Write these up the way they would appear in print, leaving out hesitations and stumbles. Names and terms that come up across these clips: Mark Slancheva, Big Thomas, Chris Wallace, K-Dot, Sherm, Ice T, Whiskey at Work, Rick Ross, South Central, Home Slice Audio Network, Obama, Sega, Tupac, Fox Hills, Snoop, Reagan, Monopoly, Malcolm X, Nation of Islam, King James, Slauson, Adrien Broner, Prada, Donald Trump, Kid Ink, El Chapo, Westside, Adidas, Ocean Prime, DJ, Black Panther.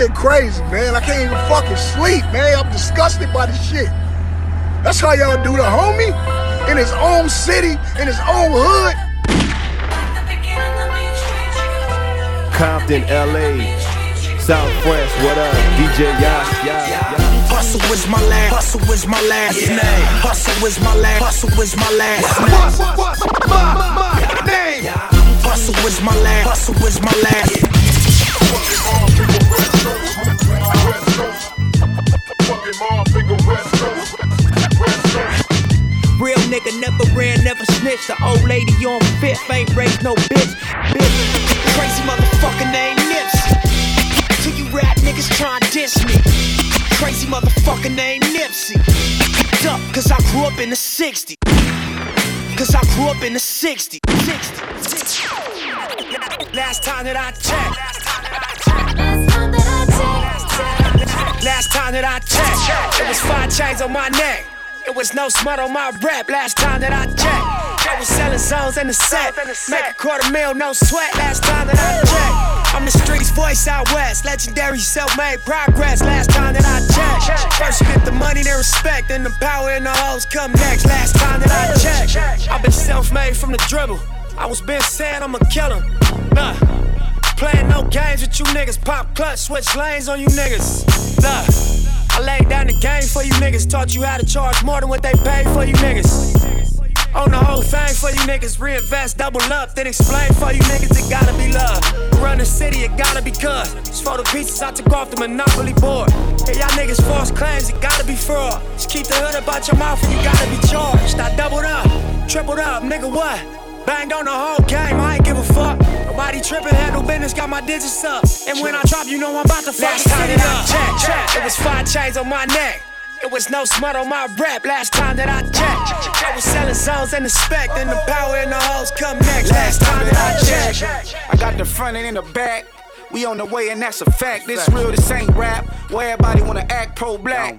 shit crazy, man. I can't even fucking sleep, man. I'm disgusted by this shit. That's how y'all do the homie? In his own city, in his own hood. Compton, LA, Southwest, what up? DJ, yeah. Hustle is my last, hustle is my last name. Hustle is my last, hustle is my last name. My name. Hustle is my last, hustle is my last. Real nigga never ran, never snitched. The old lady on fifth ain't raised no bitch. Bitch, crazy motherfucker named Nipsey. Till you rap niggas tryna diss me. Crazy motherfucker named Nipsey. Duck, cause I grew up in the 60s. Cause I grew up in the 60s. Last time that I checked. Last time that I checked. It was 5 chains on my neck. It was no smut on my rap. Last time that I checked. I was selling zones in the set. Make $250,000, no sweat. Last time that I checked. I'm the streets voice out west, legendary self-made progress. Last time that I checked, first you get the money, then respect, then the power and the hoes come next. Last time that I checked, I've been self-made from the dribble. I was been saying I'ma kill him. Nah, playing no games with you niggas. Pop clutch, switch lanes on you niggas. Nah, I laid down the game for you niggas. Taught you how to charge more than what they paid for you niggas. On the whole thing for you niggas, reinvest, double up, then explain for you niggas, it gotta be love. Run the city, it gotta be cuz. Just for the pieces I took off the Monopoly board. Yeah, y'all niggas false claims, it gotta be fraud. Just keep the hood up out your mouth and you gotta be charged. I doubled up, tripled up, nigga what? Banged on the whole game, I ain't give a fuck. Nobody tripping, had no business, got my digits up. And when I drop, you know I'm about to fuck it up. Check, it was 5 chains on my neck. It was no smut on my rap. Last time that I checked, I was selling zones and the spec, then the power and the hoes come next. Last time that I checked, I got the front and in the back. We on the way and that's a fact. This real, this ain't rap. Where everybody wanna act pro-black.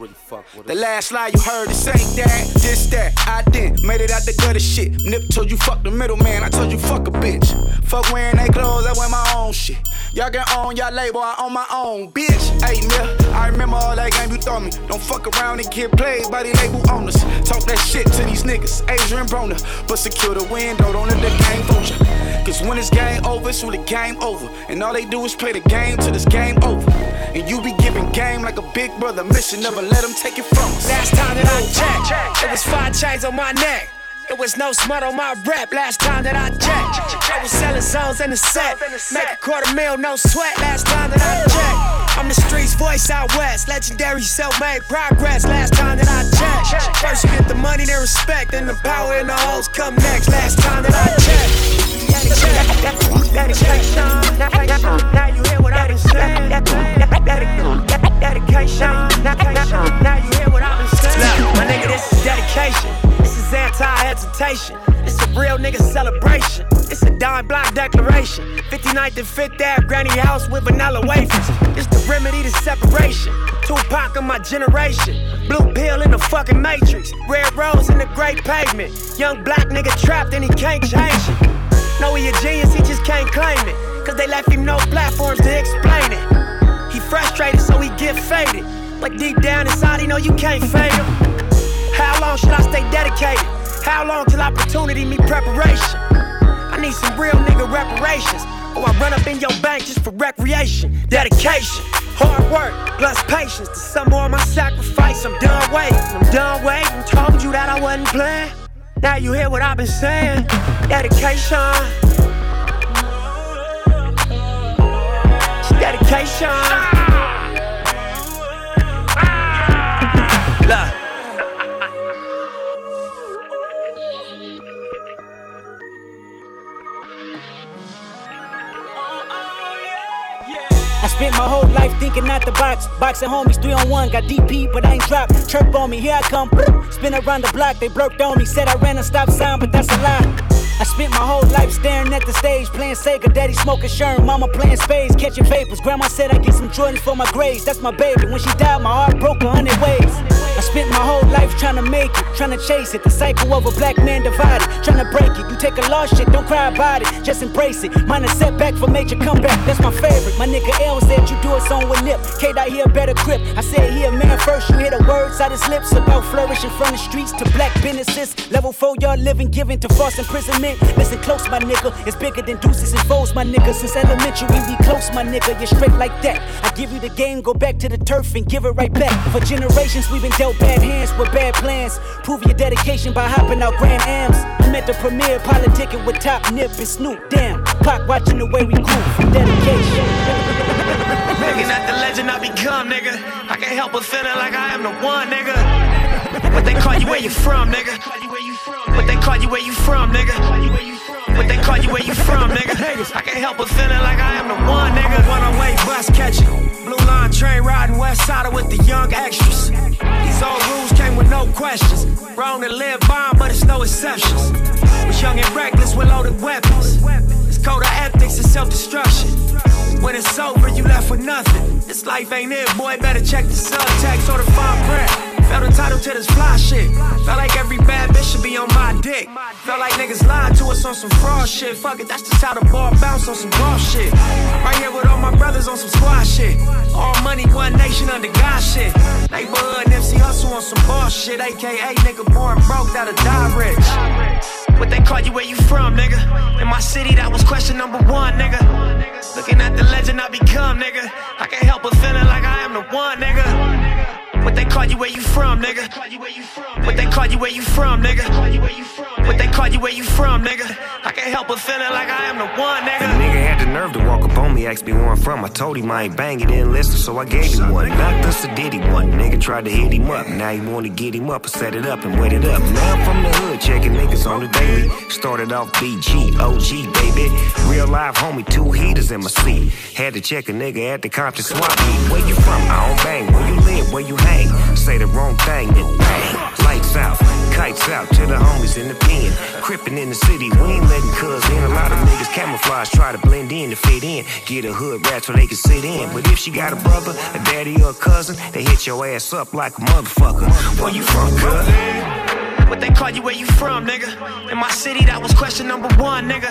The last lie you heard, this ain't that. This that, I didn't made it out the gutter shit. Nip told you fuck the middle man. I told you fuck a bitch. Fuck wearing they clothes, I wear my own shit. Y'all can own y'all label, I own my own, bitch. Hey, Mill, I remember all that game you throw me. Don't fuck around and get played by the label owners. Talk that shit to these niggas, Adrien Broner. But secure the window, don't let the game fold ya. Cause when this game over, it's really game over. And all they do is play the game till this game over. And you be giving game like a big brother mission. Never let them take it from us. Last time that I checked, it was 5 chains on my neck. It was no smut on my rap. Last time that I checked, I was selling zones in the set. Make $250,000, no sweat. Last time that I checked, I'm the streets voice out west, legendary self-made progress. Last time that I checked, first you get the money, then respect, then the power and the hoes come next. Last time that I checked, now you hear what I've been saying. Now you hear what I've been saying. Look, my nigga, this is dedication. Anti-hesitation, it's a real nigga celebration. It's a dime block declaration. 59th and 5th Ave, granny house with vanilla wafers. It's the remedy to separation. Tupac of my generation. Blue pill in the fucking matrix. Red rose in the great pavement. Young black nigga trapped and he can't change it. No, he a genius, he just can't claim it. Cause they left him no platforms to explain it. He frustrated so he get faded. But deep down inside he know you can't fade him. How long should I stay dedicated? How long till opportunity meet preparation? I need some real nigga reparations. Or I run up in your bank just for recreation. Dedication, hard work, plus patience. To some more of my sacrifice, I'm done waiting. Told you that I wasn't playing. Now you hear what I've been saying. Dedication. It's dedication. Look. Spent my whole life thinking out the box. Boxing homies, 3-on-1, got DP, but I ain't dropped. Chirp on me, here I come. Spin around the block, they blurped on me. Said I ran a stop sign, but that's a lie. I spent my whole life staring at the stage, playing Sega, daddy smoking Sherm, mama playing Spades, catching vapors. Grandma said I get some Jordans for my grades, that's my baby. When she died, my heart broke 100 ways. I spent my whole life trying to make it. Trying to chase it, the cycle of a black man divided. Trying to break it, you take a lost shit, don't cry about it. Just embrace it, minor setback for major comeback. That's my favorite, my nigga L said you do a song with Nip. K-Dot hear a better grip, I said he a man first. You hear the words out his lips about flourishing from the streets to black businesses. Level 4, y'all living, giving to false imprisonment. Listen close, my nigga, it's bigger than deuces and foes, my nigga. Since elementary, we close, my nigga, you're straight like that. I give you the game, go back to the turf and give it right back. For generations, we've been dealt bad hands with bad plans. Prove your dedication by hopping out Grand Ams. I'm at the premiere, politicking with Top Nip and Snoop. Damn, Pac watching the way we groove. Dedication. Nigga, not the legend I become, nigga. I can't help but feeling like I am the one, nigga. But they call you where you from, nigga. But they call you where you from, nigga. But they call you where you from, nigga. I can't help but feeling like I am the one, nigga. One-way bus catching, blue line train riding, Westside with the young extras. These old rules came with no questions. Wrong to live by, but it's no exceptions. Was young and reckless with loaded weapons. It's code of ethics and self-destruction. When it's over, you left with nothing. This life ain't it, boy. Better check the subtext or the fine print. Felt entitled to this fly shit. Felt like every bad bitch should be on my dick. Felt like niggas lied to us on some fraud shit. Fuck it, that's just how the ball bounce on some ball shit. Right here with all my brothers on some squad shit. All money, one nation under God shit. Neighborhood Nipsey Hussle on some ball shit. AKA nigga born broke, that'll die rich. But they call you where you from, nigga. In my city, that was question number one, nigga. Looking at the legend I become, nigga. I can't help but feeling like I am the one, nigga. But they call you where you from, nigga. But they call you where you from, nigga. But they call you where you from, nigga. I can't help but feeling like I am the one, nigga. The nigga had the nerve to walk up on me, asked me where I'm from. I told him I ain't bang, he didn't listen, so I gave him one. Knocked us a diddy one. Nigga tried to hit him up. Now he wanna get him up. I set it up and wet it up. Now I'm from the hood, checking niggas on the daily. Started off BG, OG, baby. Real life homie, 2 heaters in my seat. Had to check a nigga at the Compton swap meet. Where you from? I don't bang. Where you live? Where you hang? Say the wrong thing and bang. Lights out, kites out to the homies in the pen. Crippin' in the city, we ain't letting cuz in. A lot of niggas camouflage, try to blend in to fit in. Get a hood rat so they can sit in. But if she got a brother, a daddy or a cousin, they hit your ass up like a motherfucker. Where you from, cuz? But they call you where you from, nigga. In my city, that was question number one, nigga.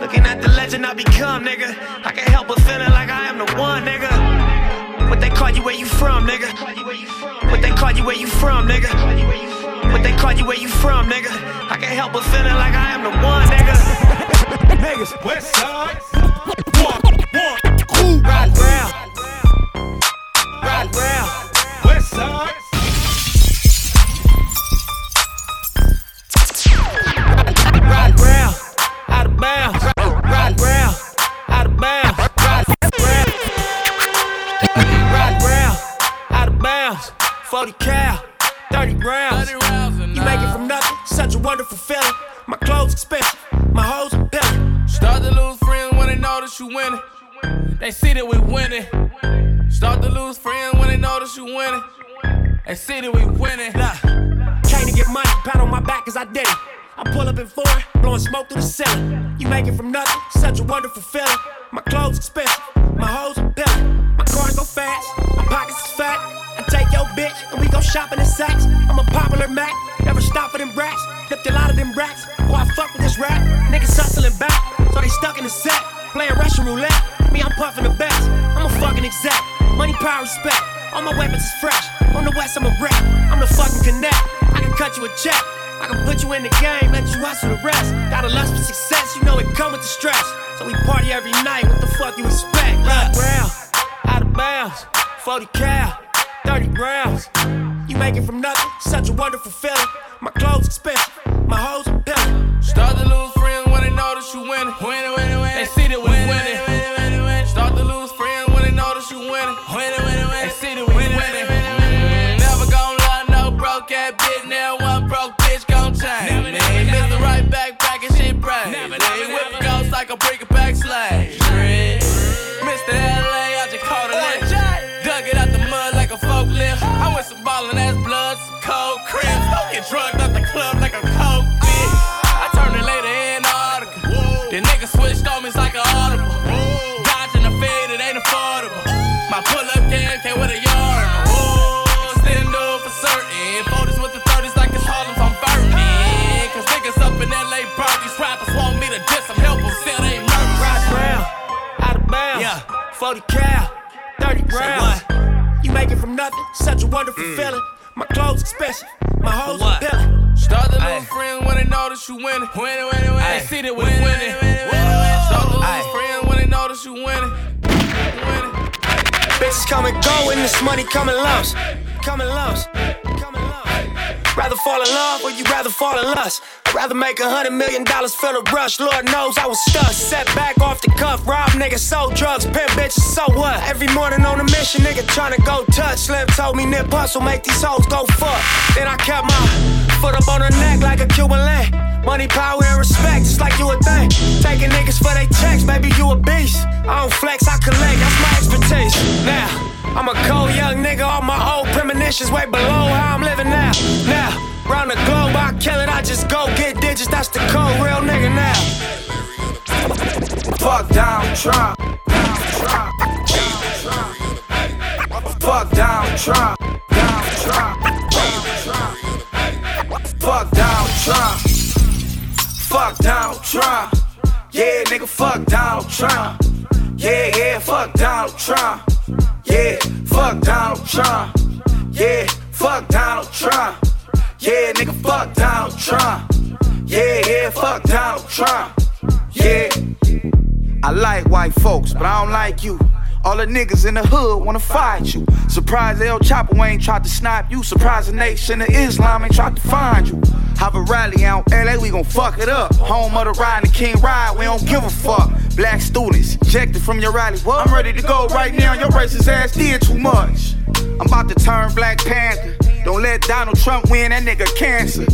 Looking at the legend I become, nigga. I can't help but feeling like I am the one, nigga. But they call you where you from, nigga. But they call you where you from, nigga. But they call you where you from, nigga. I can't help but feeling like I am the one, nigga. Niggas, Westside. One, cool. Ride round. Ride round. Westside. Ride round. Out of bounds. Ride round. Out of bounds. Bounds, 40 cal, 30 rounds. You make it from nothing, such a wonderful feeling. My clothes expensive, my hoes are pillin'. Start to lose friends when they notice you winning. They see that we winning. Start to lose friends when they notice you winning. They see that we winning. Nah, came to get money, pat on my back as I did it. I pull up in foreign, blowing smoke through the ceiling. You make it from nothing, such a wonderful feeling. My clothes expensive, my hoes are pillin'. My car go fast, my pockets is fat. I take your bitch and we go shopping in Saks. I'm a popular Mac, never stop for them racks. Dipped a lot of them racks, boy, I fuck with this rap. Niggas hustling back, so they stuck in the set. Playing Russian roulette, me, I'm puffing the best. I'm a fucking exec, money, power, respect. All my weapons is fresh, on the west I'm a rep. I'm the fucking connect, I can cut you a check. I can put you in the game, let you hustle the rest. Got a lust for success, you know it come with the stress. So we party every night, what the fuck you expect? Look, round, out of bounds, 40 cal. 30 rounds. You make it from nothing, such a wonderful feeling. My clothes expensive, my hoes are pillin'. Start to lose friends when they notice you winning. They see that we winning. Start to lose friends when they notice you winning. They see that we winning. Never gon' love no broke ass bitch. Now one broke bitch gon' change. Miss the right back and shit bright. Whip a ghost like a break a backslide. Mr. LA, I just caught a lick. Dug it out the mud. I want some ballin' ass blood, some cold cream. Don't get drugged out the club like a coke bitch. I turned it later in the article. The nigga switched on me like an audible. Dodging the fade, it ain't affordable. My pull-up game came with a yard. Stand up for certain. 40s with the 30s like it's hard. 40 cal, 30 rounds. You make it from nothing, such a wonderful feeling. My clothes expensive, my hoes are pillin'. Start the little friend when they notice you winning. Winning, see that we winning. Start the little friend when they notice you winning. Bitches come and go and this money come in lumps. Come in lumps. Come in lumps. Rather fall in love or you rather fall in lust? I'd rather make $100 million, feel a rush. Lord knows I was stuck. Set back off the cuff, rob niggas, sold drugs, pimp bitches, so what? Every morning on a mission, nigga tryna go touch. Slim told me Nip Hussle, make these hoes go fuck. Then I kept my foot up on her neck like a Cuban link. Money, power, and respect, just like you a thing. Taking niggas for they checks, baby, you a beast. I don't flex, I collect, that's my expertise. Now, I'm a cold young nigga, all my old premonitions way below how I'm living now. Now, round the globe, I kill it, I just go get digits, that's the code, real nigga now. Fuck Donald Trump. Fuck Donald Trump. Fuck Donald Trump. Fuck Donald Trump, yeah, nigga, fuck Donald Trump, yeah, fuck Donald Trump, yeah, fuck Donald Trump, yeah, fuck Donald Trump, yeah, nigga, fuck Donald Trump, yeah, fuck Donald Trump, yeah. I like white folks, but I don't like you. All the niggas in the hood wanna fight you. Surprise El Chapo ain't tried to snipe you. Surprise the Nation of Islam ain't tried to find you. Have a rally out LA, we gon' fuck it up. Home of the ride and the king ride, we don't give a fuck. Black students ejected from your rally. What? I'm ready to go right now, your racist ass did too much. I'm about to turn Black Panther. Don't let Donald Trump win, that nigga cancer.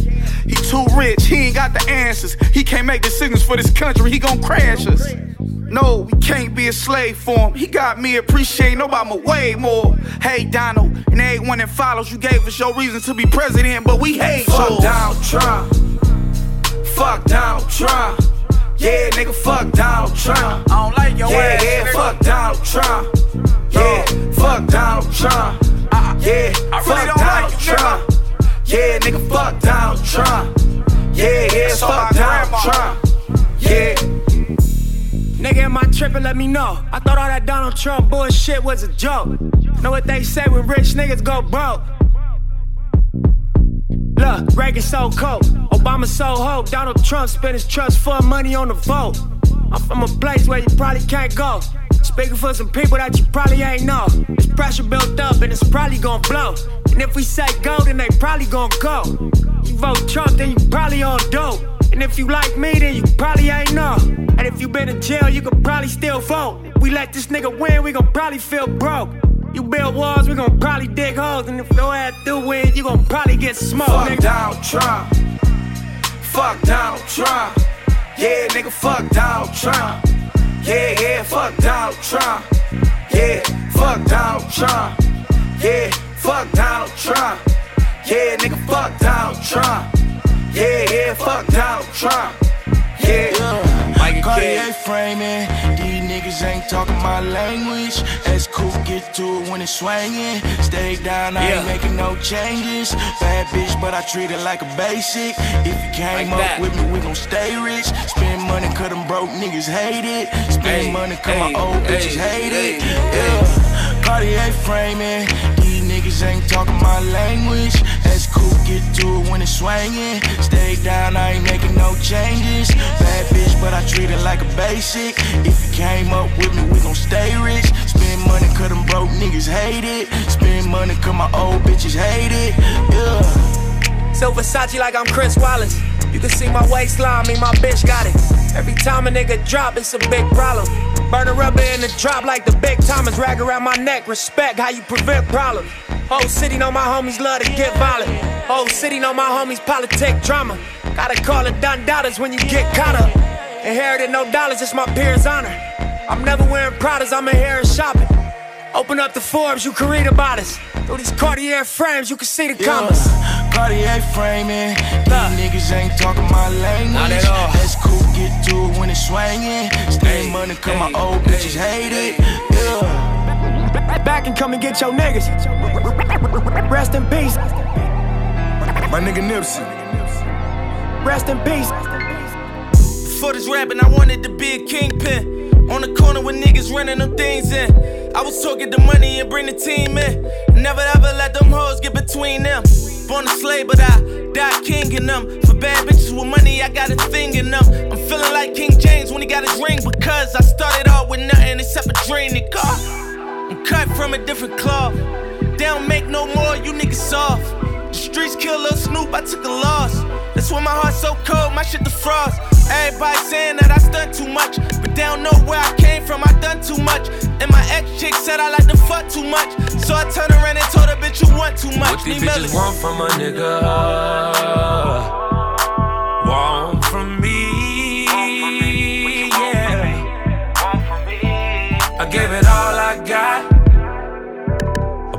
He too rich, he ain't got the answers. He can't make decisions for this country, he gon' crash us. No, we can't be a slave for him. He got me appreciating Obama way more. Hey, Donald, and everyone that follows, you gave us your reason to be president, but we hate you. Fuck Donald Trump. Fuck Donald Trump. Yeah, nigga, fuck Donald Trump. I don't like your ass. Yeah, fuck Donald Trump. Yeah, fuck Donald Trump. Yeah, fuck Donald Trump. Yeah, nigga, fuck Donald Trump. Yeah, fuck Donald Trump. Yeah. Nigga, am I trippin'? Let me know. I thought all that Donald Trump bullshit was a joke. Know what they say when rich niggas go broke? Look, Reagan so cold, Obama so hope. Donald Trump spent his trust fund money on the vote. I'm from a place where you probably can't go. Speaking for some people that you probably ain't know. This pressure built up and it's probably gon' blow. And if we say go, then they probably gon' go. You vote Trump, then you probably on dope. And if you like me, then you probably ain't know. And if you been in jail, you could probably still vote. If we let this nigga win, we gon' probably feel broke. You build walls, we gon' probably dig holes. And if your ass do win, you gon' probably get smoked, fuck nigga. Donald Trump. Fuck Donald Trump. Yeah, nigga, fuck Donald Trump. Yeah, fuck Donald Trump. Yeah, fuck Donald Trump. Yeah, fuck Donald Trump. Yeah, nigga, fuck Donald Trump. Yeah, fuck Donald Trump. Yeah. Like Cartier framing. These niggas ain't talking my language. That's cool, get to it when it's swinging. Stay down, I ain't making no changes. Bad bitch, but I treat it like a basic. If you came like up that with me, we gon' stay rich. Spend money, cause them broke niggas hate it. Spend money, cause my old bitches hate it. Yeah. Cartier framing. Niggas ain't talking my language. That's cool, get to it when it's swinging. Stay down, I ain't making no changes. Bad bitch, but I treat it like a basic. If you came up with me, we gon' stay rich. Spend money, cause them broke niggas hate it. Spend money, cause my old bitches hate it. Yeah. So Versace like I'm Chris Wallace. You can see my waistline, me, my bitch got it. Every time a nigga drop, it's a big problem. Burn the rubber in the drop like the Big Thomas. Rag around my neck, respect how you prevent problems. Whole city know my homies love to get violent. Whole city know my homies politic drama. Gotta call it done dollars when you get caught up. Inherited no dollars, it's my peers' honor. I'm never wearing Pradas, I'm in here shopping. Open up the Forbes, you can read about us. Through these Cartier frames, you can see the commas. Cartier framing. These niggas ain't talking my language. That's cool, get to it when it's swinging. Stay money, cause my old bitches hate it. Yeah. Back and come and get your niggas. Rest in peace. My nigga Nipsey. Rest in peace. For this rapping, I wanted to be a kingpin. On the corner with niggas niggas running them things in. I was talking the money and bring the team in. Never ever let them hoes get between them. Born a slave, but I died king in them. For bad bitches with money, I got a thing in them. I'm feeling like King James when he got his ring, because I started out with nothing except a dream and car. I'm cut from a different cloth. They don't make no more, you niggas soft. The streets killed Lil Snoop, I took a loss. That's why my heart's so cold, my shit defrost. Everybody saying that I stunt too much, but they don't know where I came from, I done too much. And my ex-chick said I like to fuck too much, so I turned around and told her, bitch, you want too much. What these bitches want from a nigga, want from me, yeah. I gave it all I got,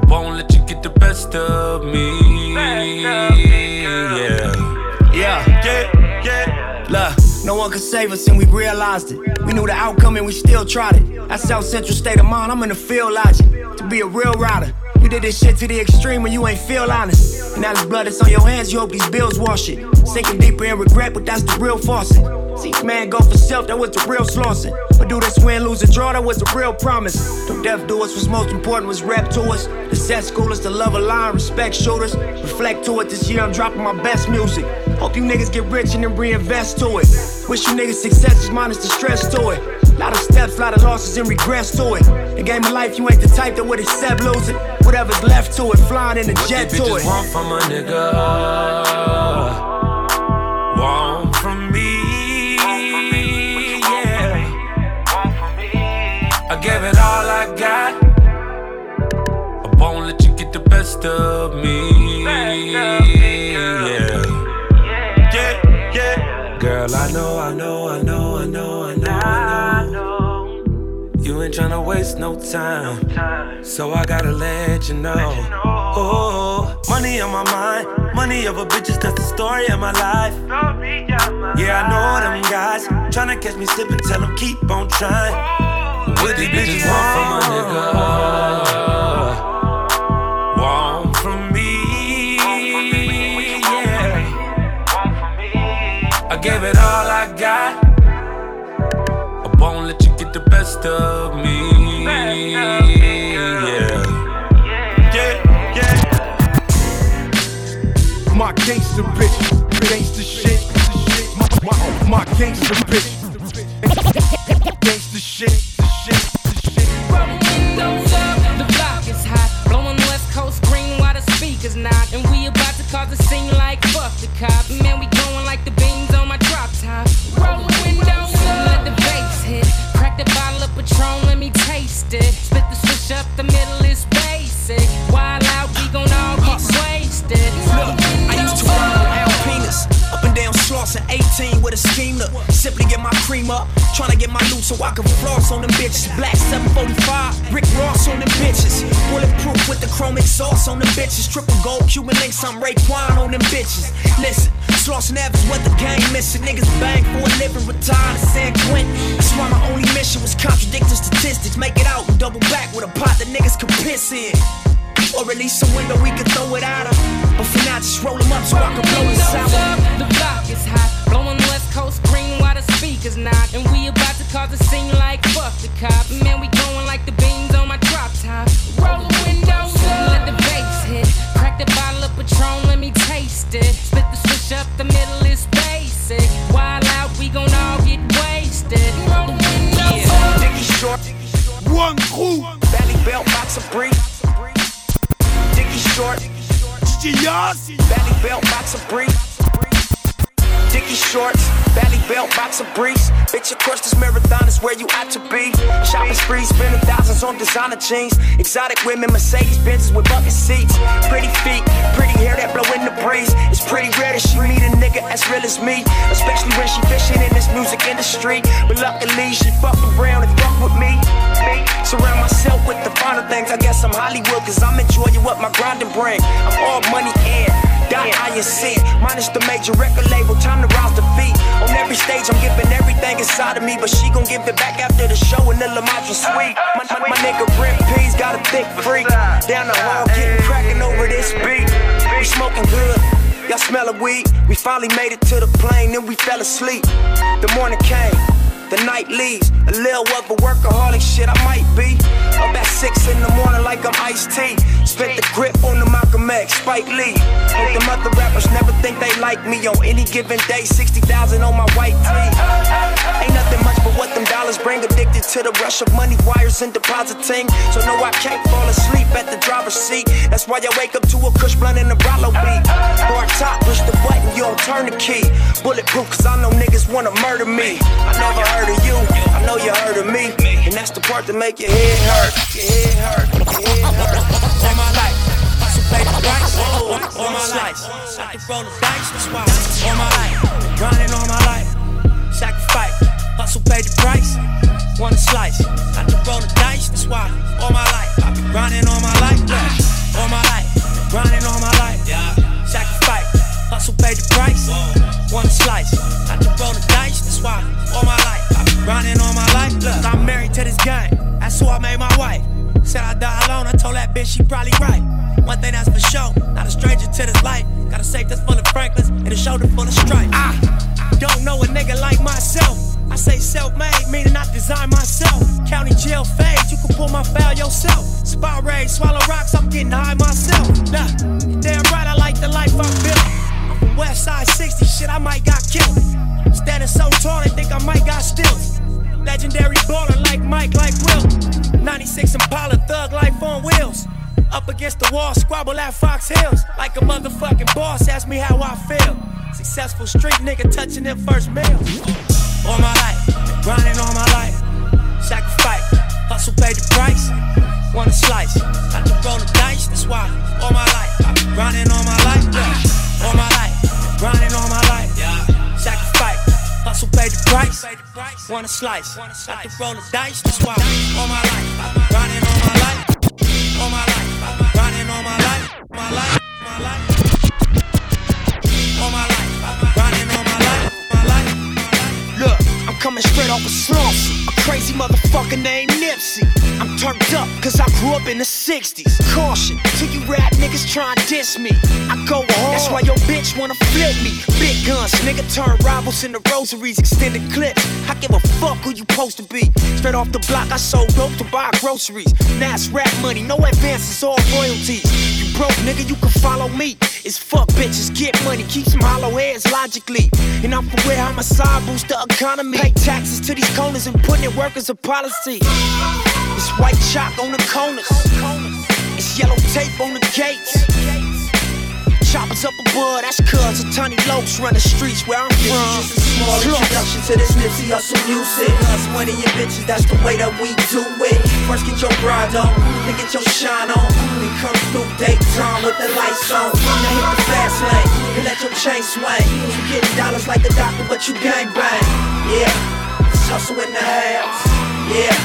I won't let you get the best of me, yeah. Yeah. Look. No one could save us and we realized it. We knew the outcome and we still tried it. That South Central state of mind, I'm in the field logic. To be a real rider, you did this shit to the extreme when you ain't feel honest. And now this blood that's on your hands, you hope these bills wash it. Sinking deeper in regret, but that's the real faucet. See, man go for self, that was the real slauson. But do this win, lose, and draw, that was the real promise. Them death do us, what's most important was rap to us. The set schoolers, the love align, respect shooters. Reflect to it, this year I'm dropping my best music. Hope you niggas get rich and then reinvest to it. Wish you niggas successes minus the stress to it. Lot of steps, lot of losses and regrets to it. The game of life, you ain't the type that would accept losing. Whatever's left to it, flying in a jet to it. What these bitches want from a nigga, want from me, yeah. I gave it all I got, I won't let you get the best of me, yeah. Girl, I know. You ain't tryna waste no time, so I gotta let you know. Oh, money on my mind, money over bitches, that's the story of my life. Yeah, I know them guys tryna catch me slipping, tell them keep on trying. What these bitches want from a nigga, want from me. I gave it all I got, I won't let you get the best of me, yeah. My gangsta bitch, it ain't the shit, my gangsta bitch, gangsta shit. Roll the windows up, the block is hot, blowing West Coast green while the speakers knock, and we about to cause a scene like fuck the cop, man we going like the beans. Roll the windows up, let the bass hit. Crack the bottle of Patron, let me taste it. Split the switch up, the middle is basic. Wild out, we gon' all get wasted. Look, I used to run with Al Penis, up and down Schloss at 18 with a scheme to simply get my cream up. Tryna get my loot so I can floss on them bitches. Black 745, Rick Ross on them bitches. Bulletproof with the chrome exhaust on them bitches. Triple gold, Cuban links, I'm Ray Kwan on them bitches. Listen, Sloss Nav is what the gang missing. Niggas bang for a living, retired to San Quentin. That's why my only mission was contradicting statistics. Make it out and double back with a pot that niggas can piss in. Or at least a window we can throw it out of. But for now, just roll them up so I can blow this out. The block is hot, blowing West Coast green while the speakers knock. And we about to cause a scene like fuck the cop. Man, we going like the beans on my drop top. Roll the windows up, let the bass hit. Crack the bottle of Patron, let me taste it. Split the switch up, the middle is basic. Wild out, we gon' all get wasted. Roll the windows up. Dickie short, one crew. Belly belt, box of brief. Short, belly belt, box of briefs. Dicky shorts, belly belt, box of briefs. Bitch, of course this marathon is where you ought to be. Shopping spree, spending thousands on designer jeans. Exotic women, Mercedes Benzes with bucket seats. Pretty feet, pretty hair that blow in the breeze. It's pretty rare that she meet a nigga as real as me, especially when she fishing in this music industry. But luckily, she fucked around and fucked with me. Surround myself with the finer things. I guess I'm Hollywood, cause I'm enjoying what my grinding bring. I'm all money in, die I and sin. Minus the major record label, time to rise to feet. On every stage, I'm giving everything inside of me, but she gon' give it back after the show in the Lamatra suite. My nigga Brent P's got a thick freak. Down the hall, getting cracking over this beat. We smoking good, y'all smell a weed. We finally made it to the plane, then we fell asleep. The morning came. the night leaves. A little of a workaholic shit I might be. Up at 6 in the morning like I'm Ice T. Spent the grip on the Malcolm X, Spike Lee. Hope them other rappers never think they like me. On any given day, 60,000 on my white tee. Ain't nothing much but what them dollars bring. Addicted to the rush of money, wires and depositing. So no, I can't fall asleep at the driver's seat. That's why I wake up to a Kush blunt and a Rollo beat. Hard top, push the button, you don't turn the key. Bulletproof, cause I know niggas wanna murder me. I never heard of you, I know you heard of me. And that's the part that make your head hurt. Your head hurt, your head hurt. All my life, I should play the dice. All my life, I can roll the dice, that's why. All my life, grinding all my life. Sacrifice, hustle, pay the price. Wanna slice, I can roll the dice, that's why. All my life, I been grinding all my life. All my life, grinding all my life. Sacrifice, hustle, pay the price. One slice, I can roll the dice, that's why. All my life, I been grinding all my life. Look, I'm married to this game, that's who I made my wife. Said I die alone, I told that bitch she probably right. One thing that's for sure, not a stranger to this life. Got a safe that's full of Franklins and a shoulder full of stripes. I don't know a nigga like myself. I say self-made, meaning I design myself. County jail fades, you can pull my foul yourself. Spot rage, swallow rocks, I'm getting high myself. Nah, damn right I like the life I built. I'm from Westside 60, shit I might got killed. Standing so tall they think I might got stills. Legendary baller like Mike, like Will. 96 Impala, thug life on wheels. Up against the wall, squabble at Fox Hills. Like a motherfucking boss, ask me how I feel. Successful street nigga touching their first meal. All my life, grinding all my life. Sacrifice, hustle, pay the price. Wanna slice, got to roll the dice, that's why. All my life, I been grinding all my life. All my life, grinding all my life. Sacrifice. Hustle, pay the price. Wanna slice, got to roll the dice, that's why. All my life, I've been grinding all my life. All my life, I've been grinding all my life. My life, my life. All my life, I've been grinding all my life. My life, my life. Look, I'm coming straight off a slump. A crazy motherfucker named Nipsey. I'm turned up, cause I grew up in the 60s. Caution, till you rap niggas try and diss me. I go hard, that's why your bitch wanna flip me. Big guns, nigga turn rivals into rosaries. Extended clips, I give a fuck who you supposed to be. Straight off the block, I sold dope to buy groceries. Now it's rap money, no advances, all royalties. You broke, nigga, you can follow me. It's fuck bitches, get money, keep some hollow heads logically. And I'm aware how my side boosts the economy. Pay taxes to these corners and put in work as a policy. It's white chalk on the corners. It's yellow tape on the gates. Choppers up above, that's cuz a tiny locs run the streets where I'm from. Small introduction to this Nipsey Hussle music. Us money and bitches, that's the way that we do it. First get your grind on, then get your shine on. Then come through daytime with the lights on. Now hit the fast lane, and let your chain swing. You getting dollars like a doctor, but you gang bang. Yeah, it's hustle in the house. Yeah.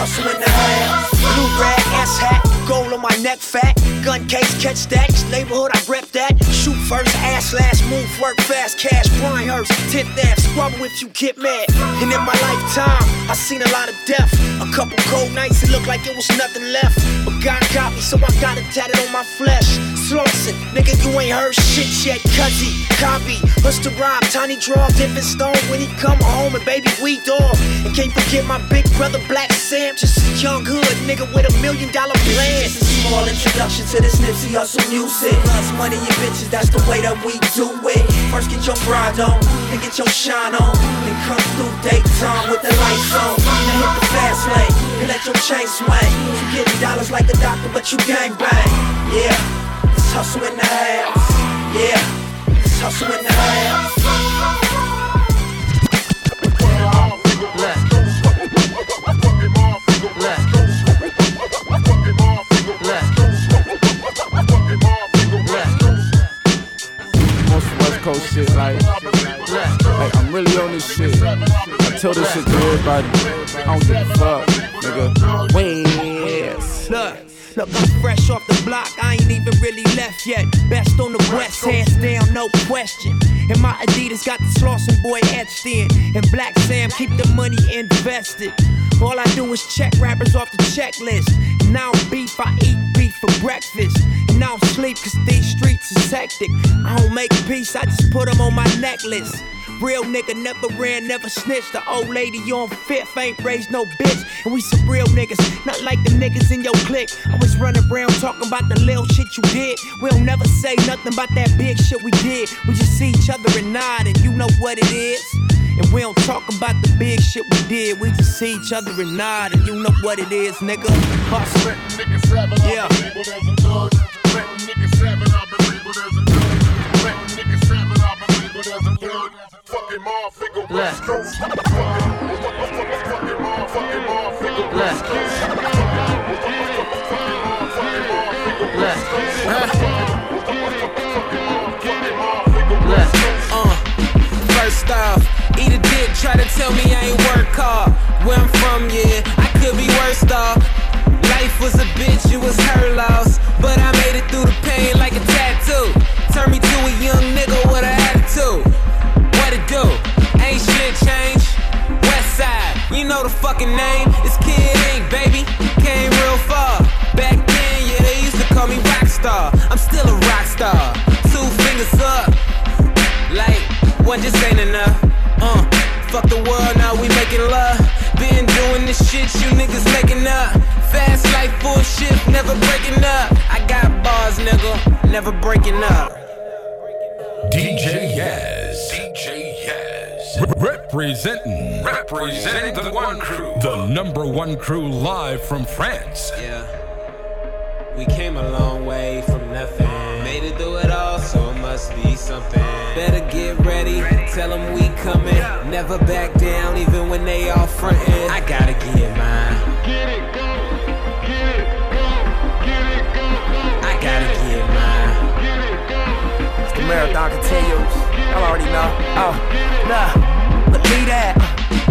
Hustle in the house. Blue rag, ass hat, gold on my neck fat. Gun case, catch stacks, neighborhood, I rep that. Shoot first, ass last, move, work fast. Cash, Brian Hurst, tip that, squabble if you get mad. And in my lifetime, I seen a lot of death. A couple cold nights, it looked like it was nothing left. But God got me, so I got it tatted on my flesh. Slauson, nigga, you ain't heard shit yet. Cuzzy, copy, us to rob, tiny draw, dipping stone. When he come home and baby, we dog. And can't forget my big brother, Black Sam. Just a young hood nigga with $1 million plan. It's a small introduction to this Nipsey Hussle music. Us money and bitches, that's the way that we do it. First get your grind on, then get your shine on. Then come through daytime with the lights on. Then hit the fast lane, and let your chain swing. You getting dollars like a doctor, but you gang bang. Yeah, it's hustle in the house. Yeah, it's hustle in the house. Coast shit, like I'm really on this shit. I tell this shit to everybody. I don't give a fuck, nigga. Wings. Look, I'm fresh off the block. I ain't even really left yet. Best on the west, hands down, no question. And my Adidas got the Slauson boy etched in. And Black Sam keep the money invested. All I do is check rappers off the checklist. And I don't beef, I eat beef for breakfast. And I don't sleep cause these streets is hectic. I don't make peace, I just put them on my necklace. Real nigga never ran, never snitched. The old lady on fifth ain't raised no bitch. And we some real niggas, not like the niggas in your clique. Always running around talking about the little shit you did. We don't never say nothing about that big shit we did. We just see each other and nod, and you know what it is. And we don't talk about the big shit we did. We just see each other and nod, and you know what it is, nigga. Hustle. Yeah. First off, eat a dick, try to tell me I ain't work hard. Where I'm from, yeah, I could be worse off. Life was a bitch, it was her loss. But I made it through the pain like a tattoo. Turn me to a young nigga with an attitude. What it do? Ain't shit change. Westside, you know the fucking name. This Kid Ink, baby, came real far. Back then, yeah, they used to call me Rockstar. I'm still a rockstar. Two fingers up, like one just ain't enough. Fuck the world, now we making love. Been doing this shit, you niggas making up. Fast life, full shift, never breaking up. I got bars, nigga, never breaking up. DJ Yaz. DJ Yaz. Representing. Representing the one crew. The number one crew live from France. Yeah. We came a long way from nothing. Made it through it all, so it must be something. Better get ready. Tell them we coming. Never back down, even when they all frontin'. I gotta get mine. Get it, go. Get it, go. Get it, go, go. I gotta get mine. Get it, go. It's the marathon continues. I already know. Oh, nah. Believe that.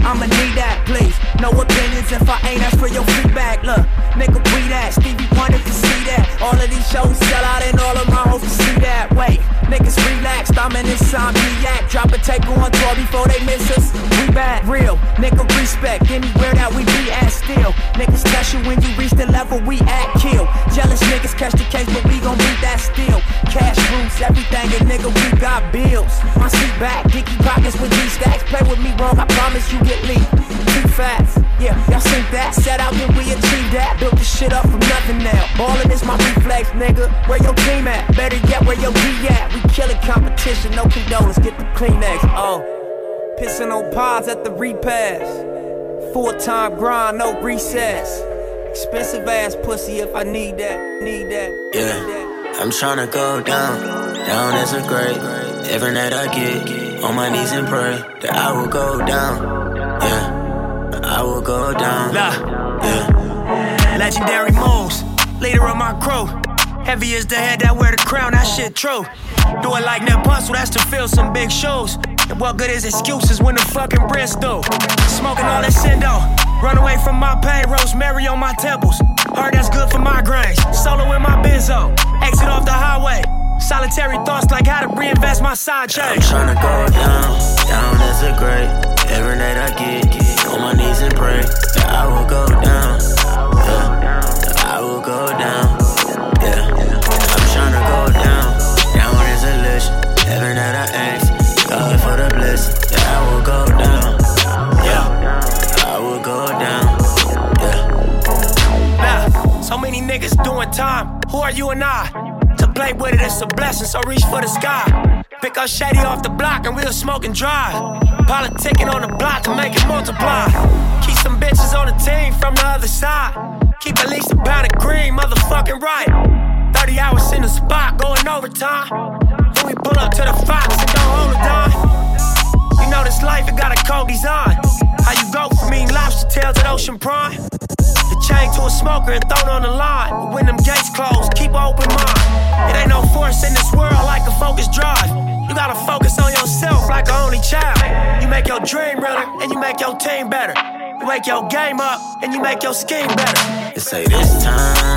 I'ma need that, please. No opinions if I ain't ask for your feedback. Look, nigga, we that. Stevie wanted to see that. All of these shows sell out and all of my hoes can see that. Wait, niggas relaxed. I'm an insomniac. Drop a tape on tour before they miss us. We bad, real. Nigga, respect anywhere that we be at still. Niggas special when you reach the level we at kill. Jealous niggas catch the case, but we gon' beat that still. Cash roots, everything, and nigga, we got bills. My seat back, dicky pockets with these stacks. Play with me wrong, I promise you get leaked. Too fast, yeah, y'all seen that. Set out when we achieved that. Built this shit up from nothing now. Ballin' is my reflex, nigga. Where your team at? Better yet, where your D at? We killin' competition, no condolence, get the Kleenex, Pissin' on pods at the repass. Full-time grind, no recess. Expensive ass pussy if I need that, need that, need that. I'm tryna go down, down as a grave. Every night I get on my knees and pray that I will go down. Yeah, I will go down. Yeah. Legendary moves, leader of my crew. Heavy is the head that wear the crown, that shit true. Do it like Nepal, that's to fill some big shoes. And what good is excuses when the fucking bricks do? Smoking all that Sindo, run away from my pain, rosemary on my temples. Heard that's good for migraines, solo in my benzo, exit off the highway. Solitary thoughts like how to reinvest my side change. I'm tryna go down, down as a grave. Every night I get on my knees and pray that I will go down, yeah, that I will go down, yeah. I'm tryna go down, down as a lish. Every night I ask God for the bliss that I will go down, yeah, that I will go down, yeah. Now, so many niggas doing time, who are you and I? To play with it, it's a blessing, so reach for the sky. Pick up Shady off the block and we'll smoke and drive. Politicking on the block to make it multiply. Keep some bitches on the team from the other side. Keep at least a pound of green, motherfucking right. 30 hours in the spot, going overtime. Then we pull up to the Fox and don't hold it down. You know this life, it got a cold design. How you go from eating lobster tails at Ocean Prime? The chain to a smoker and thrown on the line. But when them gates close, keep an open mind. It ain't no force in this world like a focused drive. You gotta focus on yourself like an only child. You make your dream better and you make your team better. You make your game up and you make your scheme better. They say this time